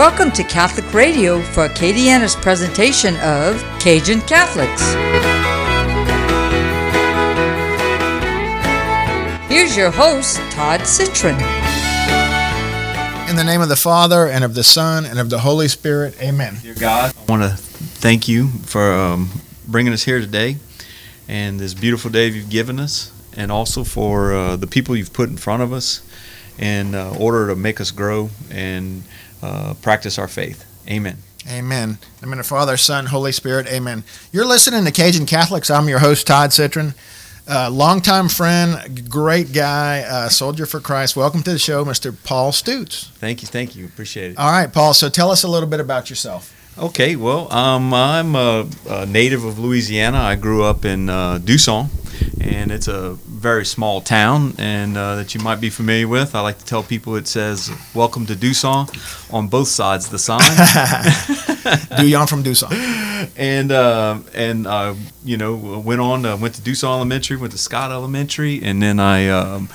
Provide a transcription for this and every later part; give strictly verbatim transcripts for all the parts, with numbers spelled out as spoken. Welcome to Catholic Radio for Acadiana's presentation of Cajun Catholics. Here's your host, Todd Citron. In the name of the Father, and of the Son, and of the Holy Spirit, amen. Dear God, I want to thank you for um, bringing us here today and this beautiful day you've given us, and also for uh, the people you've put in front of us in uh, order to make us grow and uh, practice our faith. Amen. Amen. In the name of the Father, Son, Holy Spirit, amen. You're listening to Cajun Catholics. I'm your host, Todd Citron. Uh, longtime friend, great guy, uh, soldier for Christ. Welcome to the show, Mister Paul Stutes. Thank you, thank you. Appreciate it. All right, Paul, so tell us a little bit about yourself. Okay, well, um, I'm a, a native of Louisiana. I grew up in uh, Duson, and it's a very small town and uh, that you might be familiar with. I like to tell people it says, welcome to Duson, on both sides of the sign. Duyon from Duson. And, uh, and uh, you know, went on, uh, went to Duson Elementary, went to Scott Elementary, and then I um,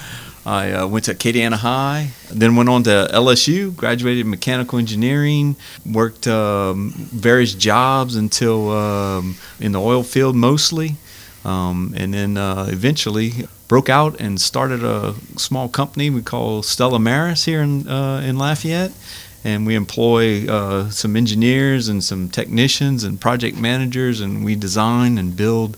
I uh, went to Cadiana High, then went on to L S U, graduated in mechanical engineering, worked um, various jobs until um, in the oil field mostly, um, and then uh, eventually broke out and started a small company we call Stella Maris here in uh, in Lafayette. And we employ uh, some engineers and some technicians and project managers, and we design and build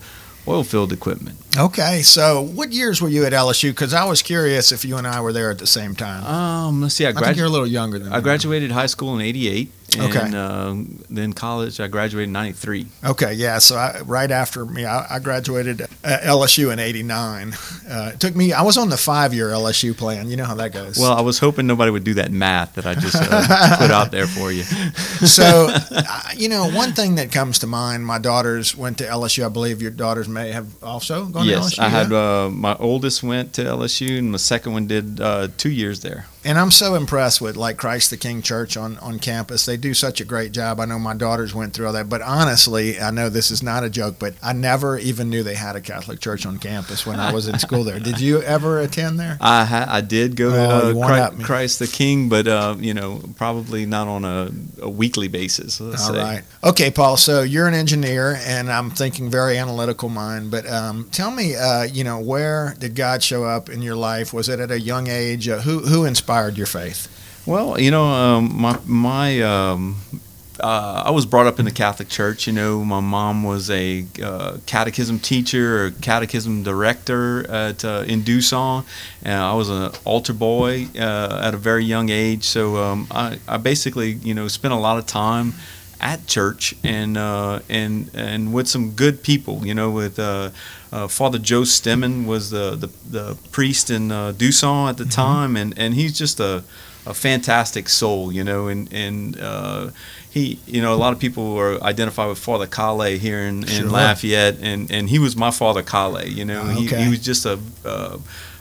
oil field equipment. Okay, so what years were you at L S U? Because I was curious if you and I were there at the same time. Um, let's see, I, gradu- I think you're a little younger than me. I graduated high school in eighty-eight. Okay. And uh, then college, I graduated in ninety-three. Okay, yeah, so I, right after me, I, I graduated at L S U in eighty-nine. Uh, it took me, I was on the five-year L S U plan. You know how that goes. Well, I was hoping nobody would do that math that I just uh, put out there for you. So, uh, you know, one thing that comes to mind, my daughters went to L S U. I believe your daughters may have also gone yes, to L S U. Yes, I had uh, my oldest went to L S U, and my second one did uh, two years there. And I'm so impressed with, like, Christ the King Church on, on campus. They do such a great job. I know my daughters went through all that. But honestly, I know this is not a joke, but I never even knew they had a Catholic church on campus when I was in school there. Did you ever attend there? I ha- I did go oh, to uh, Christ, Christ the King, but, uh, you know, probably not on a, a weekly basis. All say. Right. Okay, Paul, so you're an engineer, and I'm thinking very analytical mind. But um, tell me, uh, you know, where did God show up in your life? Was it at a young age? Uh, who, who inspired your faith? Well, you know, um, my my um, uh, I was brought up in the Catholic Church. You know, my mom was a uh, catechism teacher or catechism director at uh, in Duson, and I was an altar boy uh, at a very young age. So um, I, I basically, you know, spent a lot of time at church and uh, and and with some good people. You know, with uh, uh, Father Joe Stemmann was the, the, the priest in uh, Duson at the mm-hmm. time, and, and he's just a, a fantastic soul. You know, and and uh, he you know a lot of people are identified with Father Kale here in, in sure. Lafayette, and, and he was my Father Kale. You know, oh, okay. he, he was just a uh,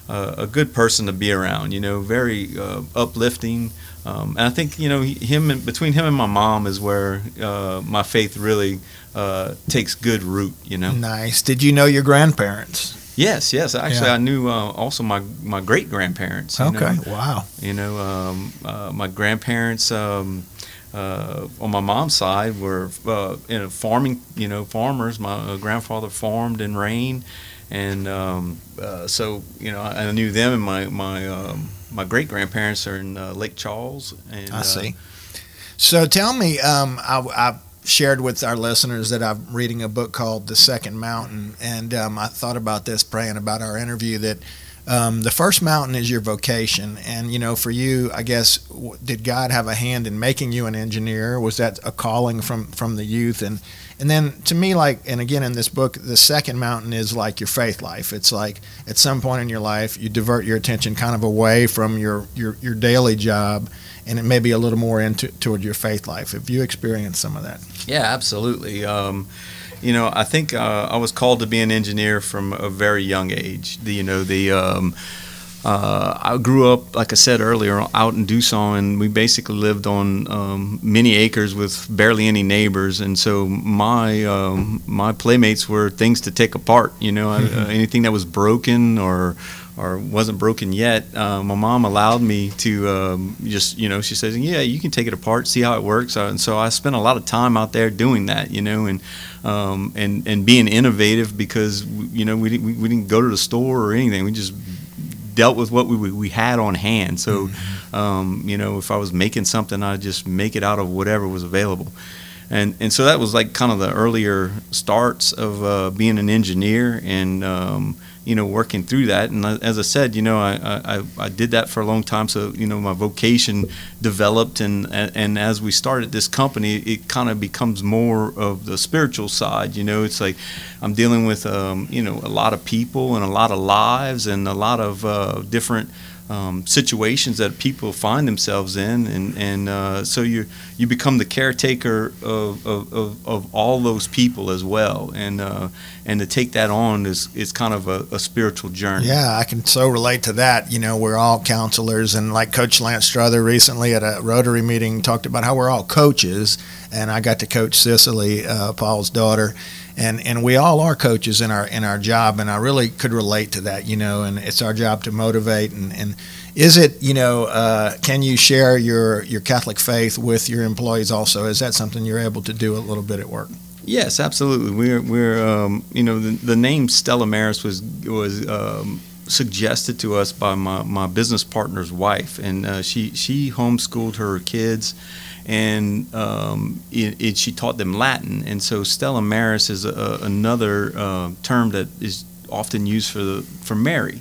a good person to be around. You know, very uh, uplifting. Um, and I think, you know, him and, between him and my mom is where uh, my faith really uh, takes good root, you know. Nice. Did you know your grandparents? Yes, yes. Actually, yeah. I knew uh, also my, my great-grandparents. Okay, know? Wow. You know, um, uh, my grandparents um, uh, on my mom's side were uh, you know, farming, you know, farmers. My grandfather farmed in rain. And um, uh, so, you know, I, I knew them, and my my um, my great grandparents are in uh, Lake Charles. And, I see. Uh, so tell me, um, I, I shared with our listeners that I'm reading a book called The Second Mountain, and um, I thought about this, praying about our interview, that um, the first mountain is your vocation, and you know, for you, I guess, w- did God have a hand in making you an engineer? Was that a calling from from the youth? And And then to me, like, and again in this book, the second mountain is like your faith life. It's like at some point in your life, you divert your attention kind of away from your, your, your daily job, and it may be a little more into toward your faith life. Have you experienced some of that? Yeah, absolutely. Um, you know, I think uh, I was called to be an engineer from a very young age. The, you know, the... Um, Uh, I grew up, like I said earlier, out in Duson, and we basically lived on um, many acres with barely any neighbors. And so my um, my playmates were things to take apart, you know, mm-hmm. uh, anything that was broken or or wasn't broken yet, uh, my mom allowed me to um, just, you know, she says, yeah, you can take it apart, see how it works. And so I spent a lot of time out there doing that, you know, and um, and, and being innovative because, you know, we didn't, we didn't go to the store or anything. We just dealt with what we we had on hand. So, um, you know, if I was making something, I'd just make it out of whatever was available. And and so that was like kind of the earlier starts of uh, being an engineer and, um, you know, working through that. And I, as I said, you know, I, I, I did that for a long time. So, you know, my vocation developed. And, and as we started this company, it kind of becomes more of the spiritual side. You know, it's like I'm dealing with, um, you know, a lot of people and a lot of lives and a lot of uh, different Um, situations that people find themselves in, and and uh, so you you become the caretaker of, of, of, of all those people as well, and uh, and to take that on is is kind of a, a spiritual journey. Yeah, I can so relate to that. You know, we're all counselors, and like Coach Lance Strother recently at a Rotary meeting talked about how we're all coaches, and I got to coach Cicely, uh, Paul's daughter. And and we all are coaches in our in our job, and I really could relate to that, you know. And it's our job to motivate. And, and is it, you know, uh, can you share your, your Catholic faith with your employees also? Is that something you're able to do a little bit at work? Yes, absolutely. We're we're um, you know the, the name Stella Maris was was um, suggested to us by my, my business partner's wife, and uh, she she homeschooled her kids. And um, it, it, she taught them Latin. And so Stella Maris is a, another uh, term that is often used for the, for Mary,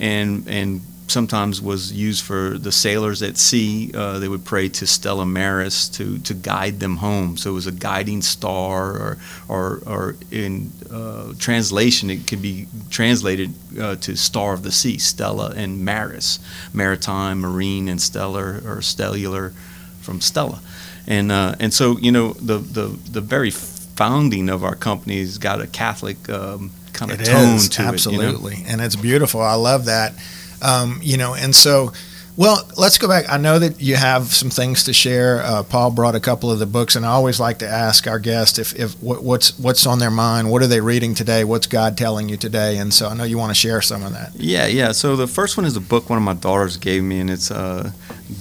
and and sometimes was used for the sailors at sea. Uh, they would pray to Stella Maris to, to guide them home. So it was a guiding star, or or, or in uh, translation, it could be translated uh, to Star of the Sea, Stella and Maris, maritime, marine, and stellar or stellular. From Stella, and uh, and so you know the, the the very founding of our company's got a Catholic um, kind of tone to it. Absolutely, you know? And it's beautiful. I love that, um, you know. And so, well, let's go back. I know that you have some things to share. Uh, Paul brought a couple of the books, and I always like to ask our guests if if what, what's what's on their mind, what are they reading today, what's God telling you today, and so I know you want to share some of that. Yeah, yeah. So the first one is a book one of my daughters gave me, and it's uh,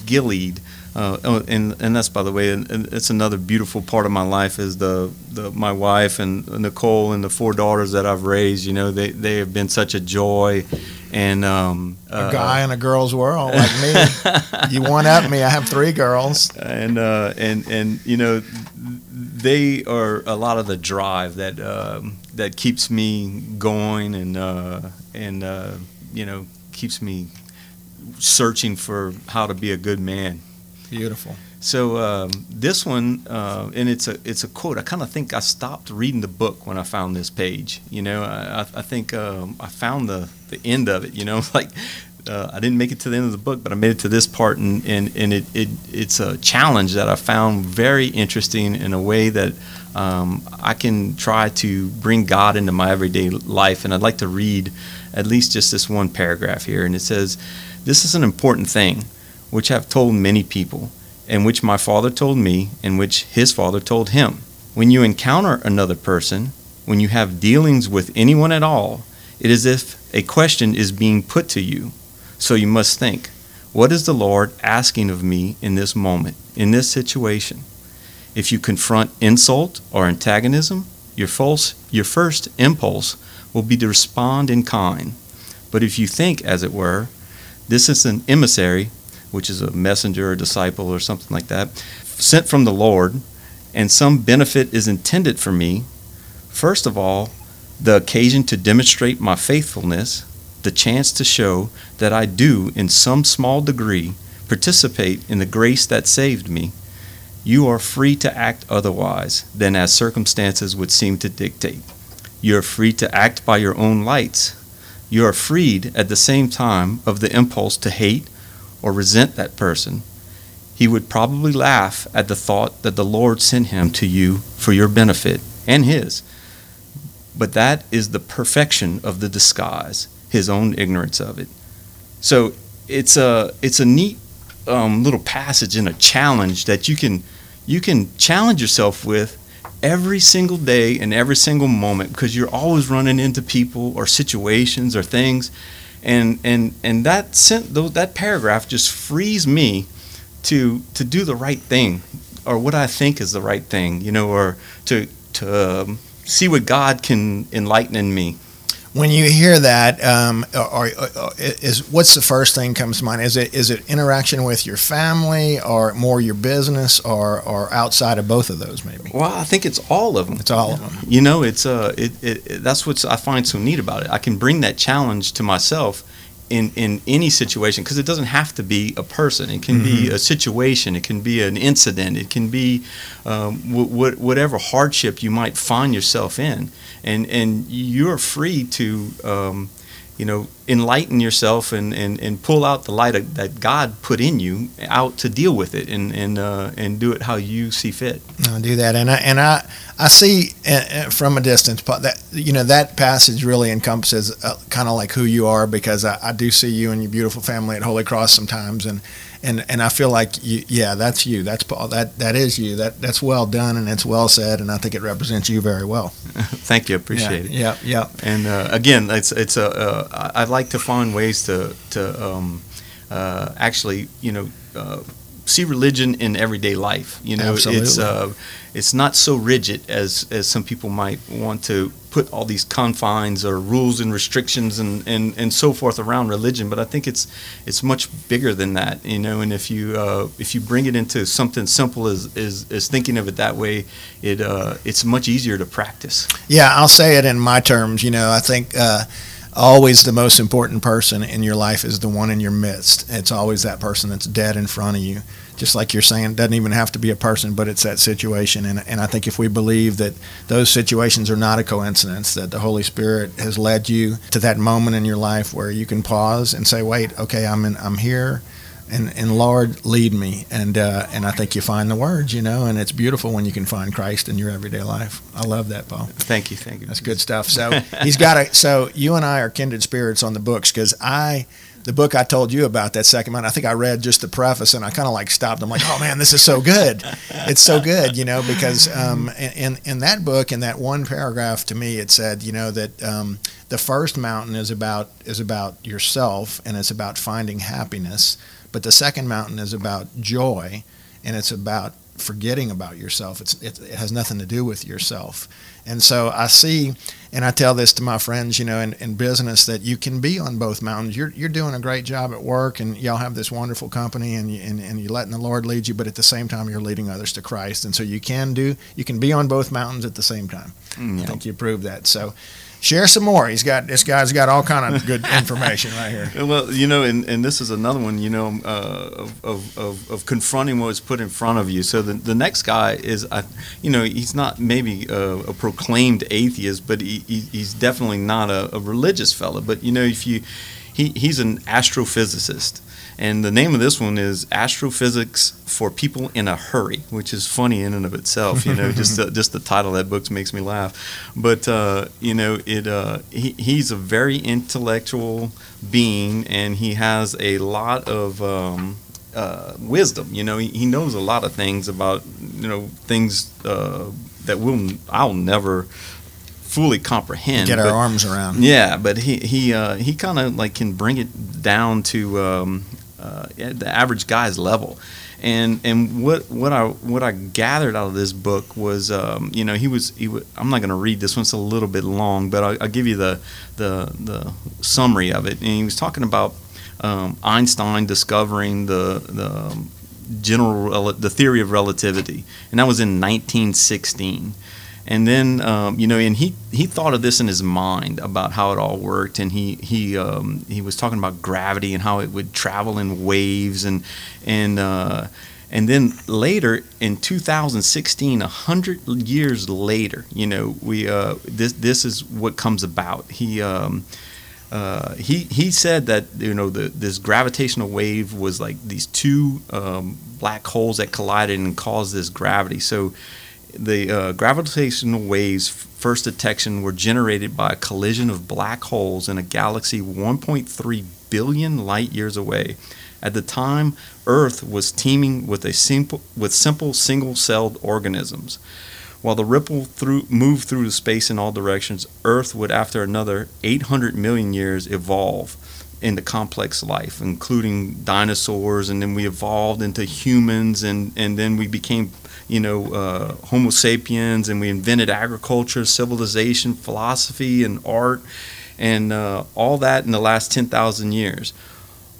Gilead. Uh, oh, and and that's, by the way, and, and it's another beautiful part of my life is the, the my wife and Nicole and the four daughters that I've raised. You know, they, they have been such a joy. And um, uh, a guy in a girl's world like me, you one up me. I have three girls, and uh, and and you know, they are a lot of the drive that uh, that keeps me going, and uh, and uh, you know, keeps me searching for how to be a good man. Beautiful. So um, this one, uh, and it's a it's a quote. I kind of think I stopped reading the book when I found this page. You know, I I think um, I found the, the end of it. You know, like uh, I didn't make it to the end of the book, but I made it to this part, and and, and it, it it's a challenge that I found very interesting in a way that um, I can try to bring God into my everyday life. And I'd like to read at least just this one paragraph here, and it says, "This is an important thing, which I have told many people, and which my father told me, and which his father told him. When you encounter another person, when you have dealings with anyone at all, it is as if a question is being put to you. So you must think, what is the Lord asking of me in this moment, in this situation? If you confront insult or antagonism, your, false, your first impulse will be to respond in kind. But if you think, as it were, this is an emissary, which is a messenger or disciple or something like that, sent from the Lord, and some benefit is intended for me. First of all, the occasion to demonstrate my faithfulness, the chance to show that I do, in some small degree, participate in the grace that saved me. You are free to act otherwise than as circumstances would seem to dictate. You are free to act by your own lights. You are freed at the same time of the impulse to hate or resent that person. He would probably laugh at the thought that the Lord sent him to you for your benefit and his. But that is the perfection of the disguise, his own ignorance of it." So it's a it's a neat um, little passage and a challenge that you can you can challenge yourself with every single day and every single moment, because you're always running into people or situations or things. And and and that sent, that paragraph just frees me to to do the right thing, or what I think is the right thing, you know, or to to um, see what God can enlighten in me. When you hear that, um, or, or, or is what's the first thing comes to mind? Is it is it interaction with your family, or more your business, or, or outside of both of those, maybe? Well, I think it's all of them. It's all of them. You know, it's uh, it, it, it that's what I find so neat about it. I can bring that challenge to myself in, in any situation, because it doesn't have to be a person. It can mm-hmm. be a situation. It can be an incident. It can be um, w- w- whatever hardship you might find yourself in. And and you're free to, um, you know, enlighten yourself and, and, and pull out the light of, that God put in you out to deal with it and and uh, and do it how you see fit. I do that, and I and I I see from a distance, but that, you know, that passage really encompasses uh, kind of like who you are, because I, I do see you and your beautiful family at Holy Cross sometimes, and and, and I feel like you, yeah, that's you, that's Paul, that that is you, that that's well done and it's well said, and I think it represents you very well. Thank you, appreciate yeah, it. Yeah, yeah, and uh, again, it's it's a uh, I. I'd like to find ways to to um, uh, actually, you know, uh, see religion in everyday life. You know, Absolutely. it's uh, it's not so rigid as as some people might want to put all these confines or rules and restrictions and, and, and so forth around religion. But I think it's it's much bigger than that. You know, and if you uh, if you bring it into something simple as as, as thinking of it that way, it uh, it's much easier to practice. Yeah, I'll say it in my terms. You know, I think. Uh, Always the most important person in your life is the one in your midst. It's always that person that's dead in front of you. Just like you're saying, it doesn't even have to be a person, but it's that situation. And and I think if we believe that those situations are not a coincidence, that the Holy Spirit has led you to that moment in your life where you can pause and say, wait, okay, I'm in, I'm here. And, and Lord, lead me. And uh, and I think you find the words, you know, and it's beautiful when you can find Christ in your everyday life. I love that, Paul. Thank you, thank you. That's good stuff. So he's got a. So you and I are kindred spirits on the books, because I, the book I told you about, that second one, I think I read just the preface and I kind of like stopped. I'm like, oh man, this is so good. It's so good, you know, because um, in in that book, in that one paragraph, to me, it said, you know, that um, the first mountain is about is about yourself, and it's about finding happiness. But the second mountain is about joy, and it's about forgetting about yourself. It's, it, it has nothing to do with yourself. And so I see, and I tell this to my friends, you know, in, in business, that you can be on both mountains. You're you're doing a great job at work, and y'all have this wonderful company, and you, and, and you're letting the Lord lead you, but at the same time, you're leading others to Christ. And so you can do, you can be on both mountains at the same time. Mm-hmm. I think you proved that. So. Share some more. He's got this guy's got all kind of good information right here. Well, you know, and, and this is another one, you know, uh, of, of, of of confronting what was put in front of you. So the the next guy is, I, you know, he's not maybe a, a proclaimed atheist, but he, he he's definitely not a, a religious fellow. But you know, if you, he he's an astrophysicist. And the name of this one is Astrophysics for People in a Hurry, which is funny in and of itself. You know, just the, just the title of that book makes me laugh. But uh, you know, it uh, he, he's a very intellectual being, and he has a lot of um, uh, wisdom. You know, he, he knows a lot of things about, you know, things uh, that we'll I'll never. fully comprehend, get our but, arms around. Yeah, but he he uh, he kind of like can bring it down to um, uh, the average guy's level, and and what what I what I gathered out of this book was um, you know he was he was, I'm not going to read this one; it's a little bit long, but I'll, I'll give you the the the summary of it. And he was talking about um, Einstein discovering the the general the theory of relativity, and that was in nineteen sixteen. And then, um, you know, and he, he thought of this in his mind about how it all worked, and he he um, he was talking about gravity and how it would travel in waves, and and uh, and then later in two thousand sixteen, a hundred years later, you know, we uh, this this is what comes about. He um, uh, he he said that, you know, the this gravitational wave was like these two um, black holes that collided and caused this gravity. So. The uh, gravitational waves first detection were generated by a collision of black holes in a galaxy one point three billion light years away. At the time, Earth was teeming with a simple with simple single-celled organisms. While the ripple through moved through space in all directions, Earth would, after another eight hundred million years, evolve. in the complex life, including dinosaurs, and then we evolved into humans, and, and then we became, you know, uh, Homo sapiens, and we invented agriculture, civilization, philosophy, and art, and uh, all that in the last ten thousand years.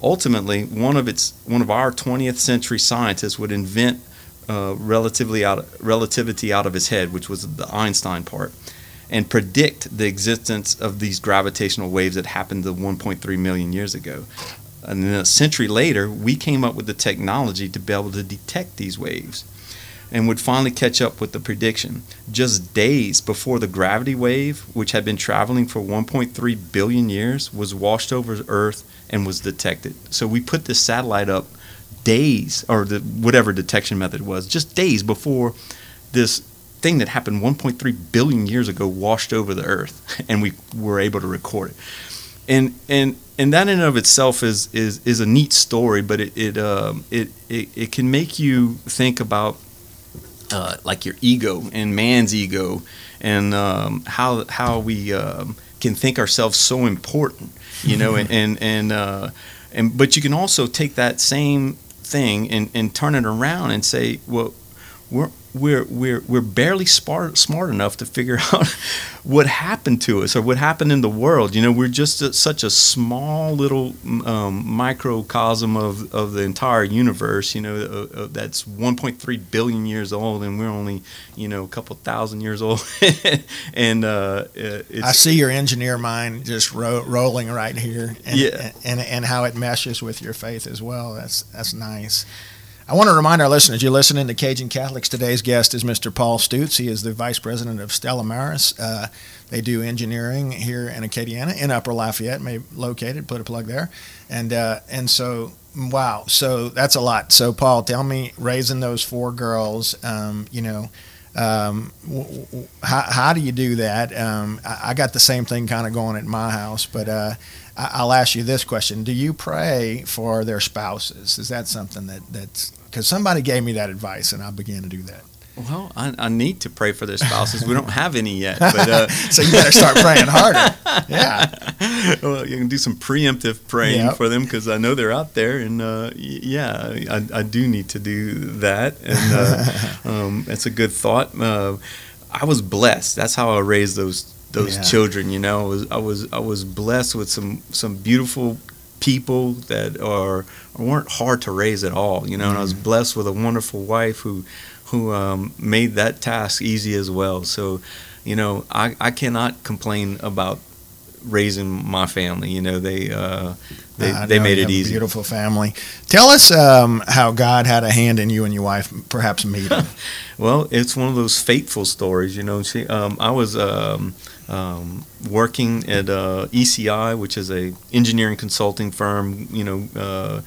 Ultimately, one of its one of our twentieth century scientists would invent uh, relatively out of, relativity out of his head, which was the Einstein part, and predict the existence of these gravitational waves that happened to one point three million years ago. And then a century later, we came up with the technology to be able to detect these waves and would finally catch up with the prediction. Just days before the gravity wave, which had been traveling for one point three billion years, was washed over Earth and was detected. So we put this satellite up days, or the, whatever detection method was, just days before this thing that happened one point three billion years ago washed over the Earth, and we were able to record it. And and and that in and of itself is is is a neat story, but it it um, it, it it can make you think about uh, like your ego and man's ego, and um, how how we um, can think ourselves so important. You know, and and and, uh, and but you can also take that same thing and, and turn it around and say, well, we're we're we're we're barely smart smart enough to figure out what happened to us or what happened in the world. You know, we're just a, such a small little um, microcosm of, of the entire universe. You know, uh, uh, that's one point three billion years old, and we're only, you know, a couple thousand years old. and uh, it's, I see your engineer mind just ro- rolling right here, and, yeah. and, and and how it meshes with your faith as well. That's that's nice. I want to remind our listeners, you're listening to Cajun Catholics. Today's guest is Mister Paul Stutes. He is the vice president of Stella Maris. Uh, they do engineering here in Acadiana, in Upper Lafayette, maybe located, put a plug there. And uh, and so, wow, so that's a lot. So, Paul, tell me, raising those four girls, um, you know, um, w- w- how, how do you do that? Um, I, I got the same thing kind of going at my house, but uh, I, I'll ask you this question. Do you pray for their spouses? Is that something that, that's... Because somebody gave me that advice, and I began to do that. Well, I, I need to pray for their spouses. We don't have any yet. But, uh, so you better start praying harder. Yeah. Well, you can do some preemptive praying yep. for them, because I know they're out there. And, uh, yeah, I, I do need to do that. And uh, um, that's a good thought. Uh, I was blessed. That's how I raised those those yeah. children, you know. I was, I was I was blessed with some, some beautiful people that are weren't hard to raise at all, you know. And I was blessed with a wonderful wife who who um, made that task easy as well. So, you know, I, I cannot complain about raising my family. You know, they uh, they, they made it easy. Beautiful family. Tell us um, how God had a hand in you and your wife perhaps meeting. Well, it's one of those fateful stories, you know. She, um, I was. Um, Um, working at uh, E C I, which is a engineering consulting firm, you know, uh,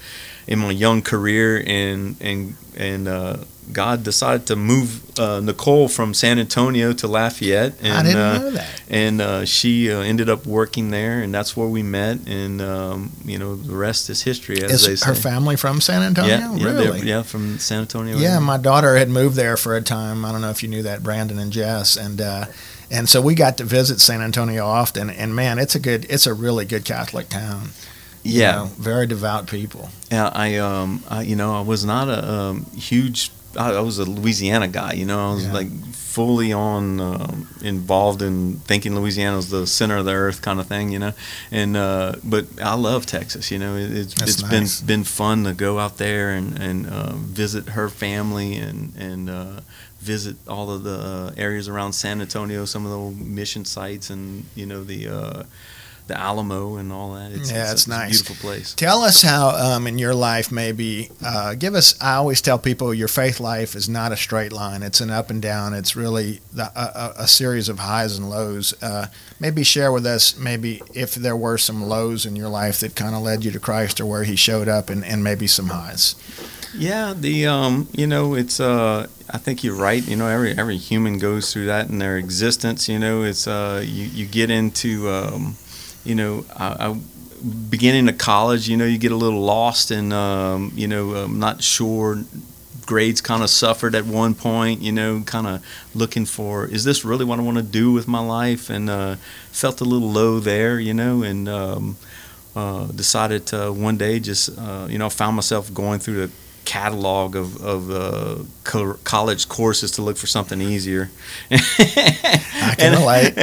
in my young career, and and and uh, God decided to move uh, Nicole from San Antonio to Lafayette, and I didn't uh, know that. And uh, she uh, ended up working there, and that's where we met, and um, you know, the rest is history, as is they say. Her family from San Antonio, yeah, yeah, really? Yeah, from San Antonio. Yeah, my daughter had moved there for a time. I don't know if you knew that, Brandon and Jess, and. Uh, And so we got to visit San Antonio often, and man, it's a good, it's a really good Catholic town. Yeah, you know, very devout people. Yeah, I, um, I, you know, I was not a um, huge. I, I was a Louisiana guy, you know. I was yeah. like fully on um, involved in thinking Louisiana was the center of the earth kind of thing, you know. And uh, but I love Texas, you know. It, it's That's it's nice. been been fun to go out there and and uh, visit her family and and. Uh, visit all of the uh, areas around San Antonio, some of the old mission sites, and you know the uh, the Alamo and all that. It's, yeah, it's, it's nice. It's a beautiful place. Tell us how um, in your life maybe uh, give us. I always tell people your faith life is not a straight line. It's an up and down. It's really the, a, a series of highs and lows. Uh, maybe share with us maybe if there were some lows in your life that kind of led you to Christ or where He showed up, and, and maybe some highs. Yeah, the um, you know, it's uh, I think you're right. You know, every every human goes through that in their existence. You know, it's uh, you you get into um, you know, I, I, beginning of college. You know, you get a little lost and um, you know, I'm not sure. Grades kind of suffered at one point, you know, kind of looking for, is this really what I want to do with my life? And uh, felt a little low there, you know, and. Um, uh, decided to one day just, uh, you know, found myself going through the catalog of, of uh, co- college courses to look for something easier. I can relate.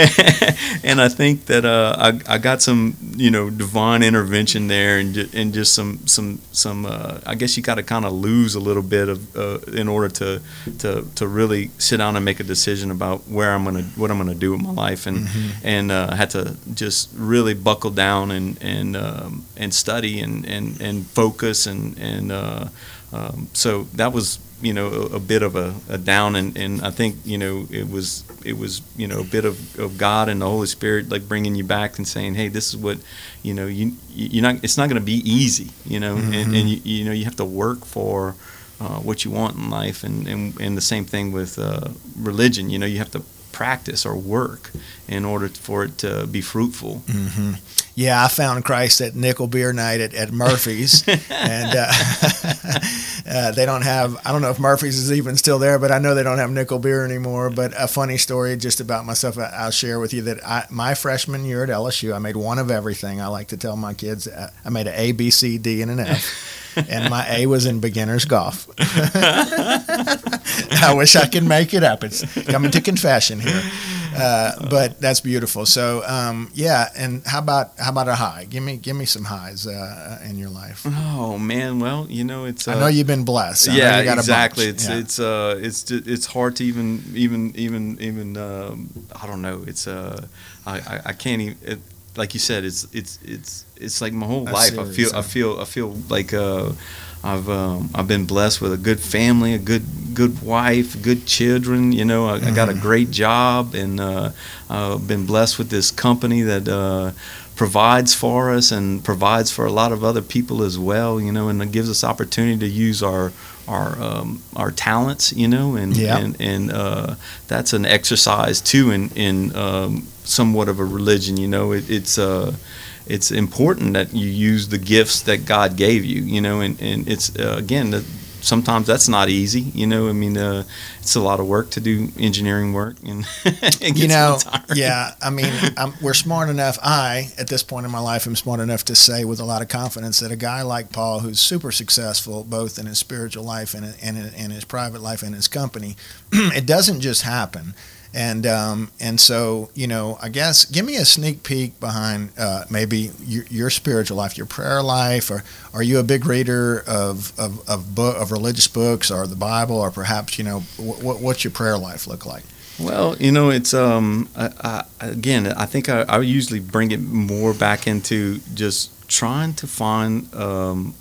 And I think that uh, I, I got some, you know, divine intervention there, and ju- and just some some some. Uh, I guess you got to kind of lose a little bit of uh, in order to to to really sit down and make a decision about where I'm gonna what I'm gonna do with my life, and mm-hmm. and uh, had to just really buckle down and and um, and study and and and focus and and. Uh, Um, so that was, you know, a, a bit of a, a down, and, and I think, you know, it was, it was, you know, a bit of, of God and the Holy Spirit, like bringing you back and saying, hey, this is what, you know, you, you're not, it's not going to be easy, you know, mm-hmm. and, and you, you know, you have to work for uh, what you want in life, and, and, and the same thing with uh, religion, you know, you have to practice or work in order for it to be fruitful. Mm-hmm. Yeah, I found Christ at nickel beer night at, at Murphy's, and uh, uh, they don't have, I don't know if Murphy's is even still there, but I know they don't have nickel beer anymore. But a funny story just about myself, I, I'll share with you that I, my freshman year at L S U, I made one of everything. I like to tell my kids, uh, I made an A, B, C, D, and an F. And my A was in beginner's golf. I wish I could make it up. It's coming to confession here. Uh, but that's beautiful. So, um, yeah. And how about how about a high? Give me give me some highs uh, in your life. Oh man, well, you know, it's. Uh, I know you've been blessed. I yeah, know you got exactly. A bunch. It's yeah. it's uh, it's it's hard to even even even even. Um, I don't know. It's uh, I, I I can't even. It, like you said, it's it's it's it's like my whole life. I feel I feel I feel like uh, I've um, I've been blessed with a good family, a good good wife, good children. You know, I, mm-hmm. I got a great job, and uh, I've been blessed with this company that uh, provides for us and provides for a lot of other people as well. You know, and it gives us opportunity to use our. our um, our talents, you know, and yeah. and, and uh, that's an exercise too in in um, somewhat of a religion, you know. It, it's uh, it's important that you use the gifts that God gave you, you know, and and it's uh, again the, sometimes that's not easy, you know. I mean, uh, it's a lot of work to do engineering work, and it gets you know, tiring. Yeah. I mean, I'm, we're smart enough. I, at this point in my life, am smart enough to say with a lot of confidence that a guy like Paul, who's super successful both in his spiritual life and in, in, in his private life and his company, it doesn't just happen. And um, and so, you know, I guess give me a sneak peek behind uh, maybe your, your spiritual life, your prayer life, or are you a big reader of of of, book, of religious books or the Bible, or perhaps, you know, what what's your prayer life look like? Well, you know, it's um I, I, again, I think I, I usually bring it more back into just trying to find um,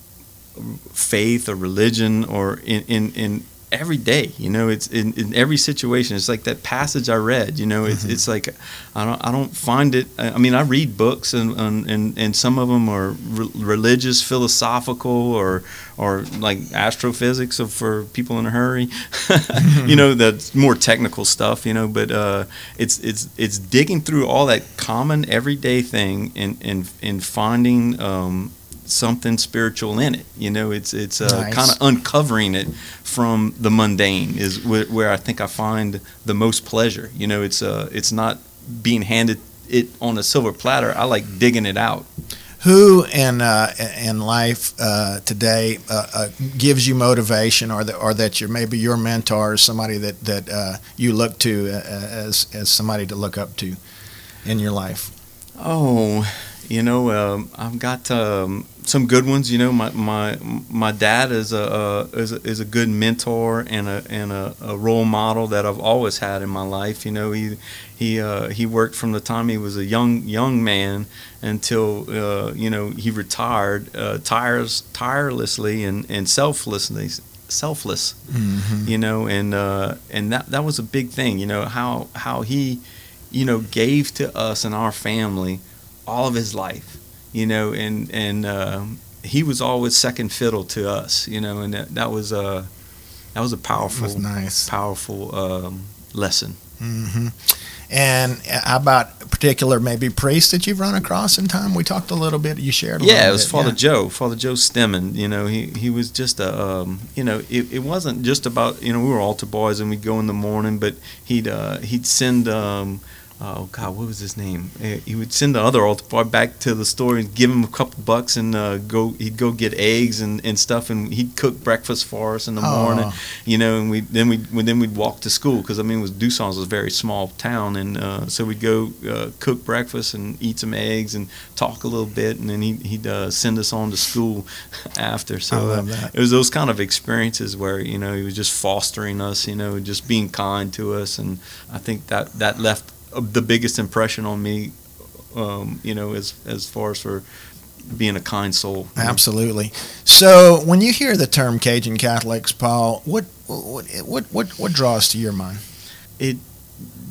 faith or religion or in in. in every day, you know, it's in, in every situation. It's like that passage I read, you know, it's, mm-hmm. it's like, I don't, I don't find it. I mean, I read books and, and, and some of them are re- religious, philosophical, or, or like astrophysics for people in a hurry, mm-hmm. you know, that's more technical stuff, you know, but, uh, it's, it's, it's digging through all that common everyday thing and, and, and finding, um, something spiritual in it, you know. It's it's uh, nice. Kind of uncovering it from the mundane is wh- where I think I find the most pleasure. You know, it's uh, it's not being handed it on a silver platter. I like digging it out. Who in uh, in life uh, today uh, uh, gives you motivation, or that or that you're maybe your mentor, or somebody that that uh, you look to as as somebody to look up to in your life? Oh. You know, um, I've got um, some good ones. You know, my my, my dad is a, uh, is a is a good mentor and a and a, a role model that I've always had in my life. You know, he he uh, he worked from the time he was a young young man until uh, you know he retired uh, tires tirelessly and, and selflessly. Selfless, mm-hmm. You know, and uh, and that that was a big thing. You know, how how he you know gave to us and our family all of his life, you know, and and uh, he was always second fiddle to us, you know, and that, that was a that was a powerful, was nice. powerful um, lesson. Mm-hmm. And how about particular maybe priests that you've run across in time? We talked a little bit. You shared. A yeah, it was bit, Father yeah. Joe, Father Joe Stemmann. You know, he, he was just a um, you know it, it wasn't just about you know we were altar boys and we'd go in the morning, but he'd uh, he'd send. Um, oh God, what was his name? He would send the other altar back to the store and give him a couple bucks, and uh, go. He'd go get eggs and, and stuff, and he'd cook breakfast for us in the oh. morning, you know. And we then we then we'd walk to school because I mean, it was Duson's was a very small town, and uh, so we'd go uh, cook breakfast and eat some eggs and talk a little bit, and then he, he'd uh, send us on to school after. So I love that. Uh, it was those kind of experiences where you know he was just fostering us, you know, just being kind to us, and I think that that left the biggest impression on me, um, you know, as as far as for being a kind soul. Absolutely. So when you hear the term Cajun Catholics, Paul, what what what what, what draws to your mind? It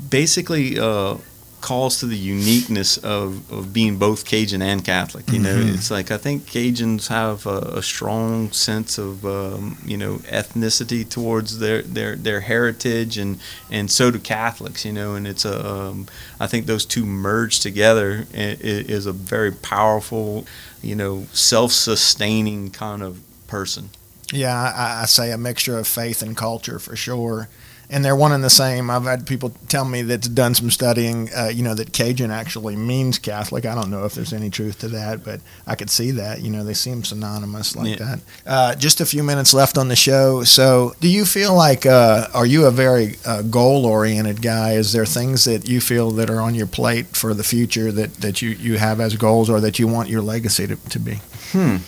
basically uh, calls to the uniqueness of, of being both Cajun and Catholic. You know, mm-hmm. it's like I think Cajuns have a, a strong sense of um, you know ethnicity towards their, their, their heritage, and, and so do Catholics. You know, and it's a um, I think those two merged together is a very powerful, you know, self-sustaining kind of person. Yeah, I, I say a mixture of faith and culture for sure. And they're one and the same. I've had people tell me that's done some studying, uh, you know, that Cajun actually means Catholic. I don't know if there's any truth to that, but I could see that. You know, they seem synonymous like yeah. that. Uh, just a few minutes left on the show. So do you feel like, uh, are you a very uh, goal-oriented guy? Is there things that you feel that are on your plate for the future that, that you, you have as goals or that you want your legacy to, to be? Hmm.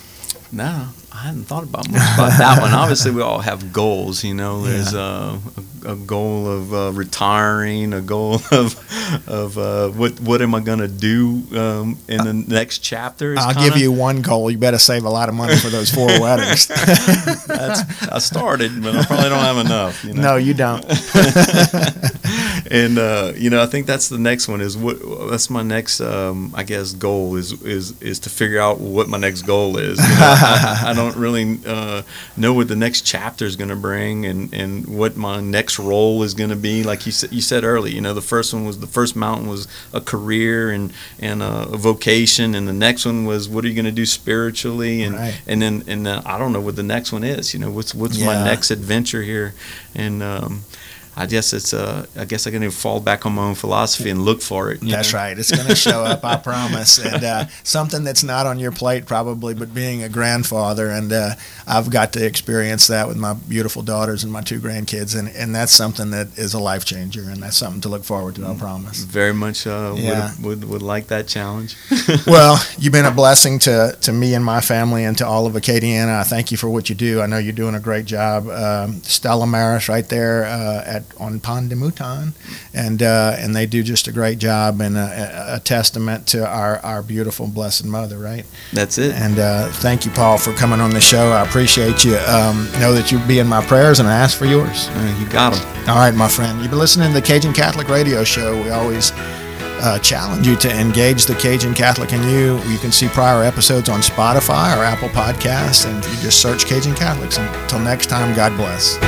No, I hadn't thought about much about that one. Obviously, we all have goals, you know. There's yeah. a, a goal of uh, retiring, a goal of of uh, what what am I going to do um, in the uh, next chapter. I'll kinda... give you one goal. You better save a lot of money for those four weddings. That's, I started, but I probably don't have enough. You know? No, you don't. And, uh, you know, I think that's the next one is what that's my next, um, I guess, goal is, is, is to figure out what my next goal is. You know, I, I don't really uh, know what the next chapter is going to bring and, and what my next role is going to be. Like you said, you said early, you know, the first one was the first mountain was a career and, and a, a vocation. And the next one was, what are you going to do spiritually? And, right. and then, and then I don't know what the next one is, you know, what's, what's yeah. my next adventure here. And, um, I guess it's uh, I guess I can even fall back on my own philosophy and look for it. That's know? Right. It's going to show up, I promise. And uh, something that's not on your plate probably, but being a grandfather, and uh, I've got to experience that with my beautiful daughters and my two grandkids, and, and that's something that is a life changer, and that's something to look forward to. I promise. Very much. Uh, yeah. would, would would like that challenge. Well, you've been a blessing to to me and my family, and to all of Acadiana. I thank you for what you do. I know you're doing a great job. Um, Stella Maris, right there uh, at. on Pondemutan, and uh, and they do just a great job, and a, a testament to our, our beautiful Blessed Mother, right? That's it. And uh, thank you, Paul, for coming on the show. I appreciate you. Um, know that you'd be in my prayers, and I ask for yours. Uh, you got them. All right, my friend. You've been listening to the Cajun Catholic Radio Show. We always uh, challenge you to engage the Cajun Catholic in you. You can see prior episodes on Spotify or Apple Podcasts, and you just search Cajun Catholics. Until next time, God bless.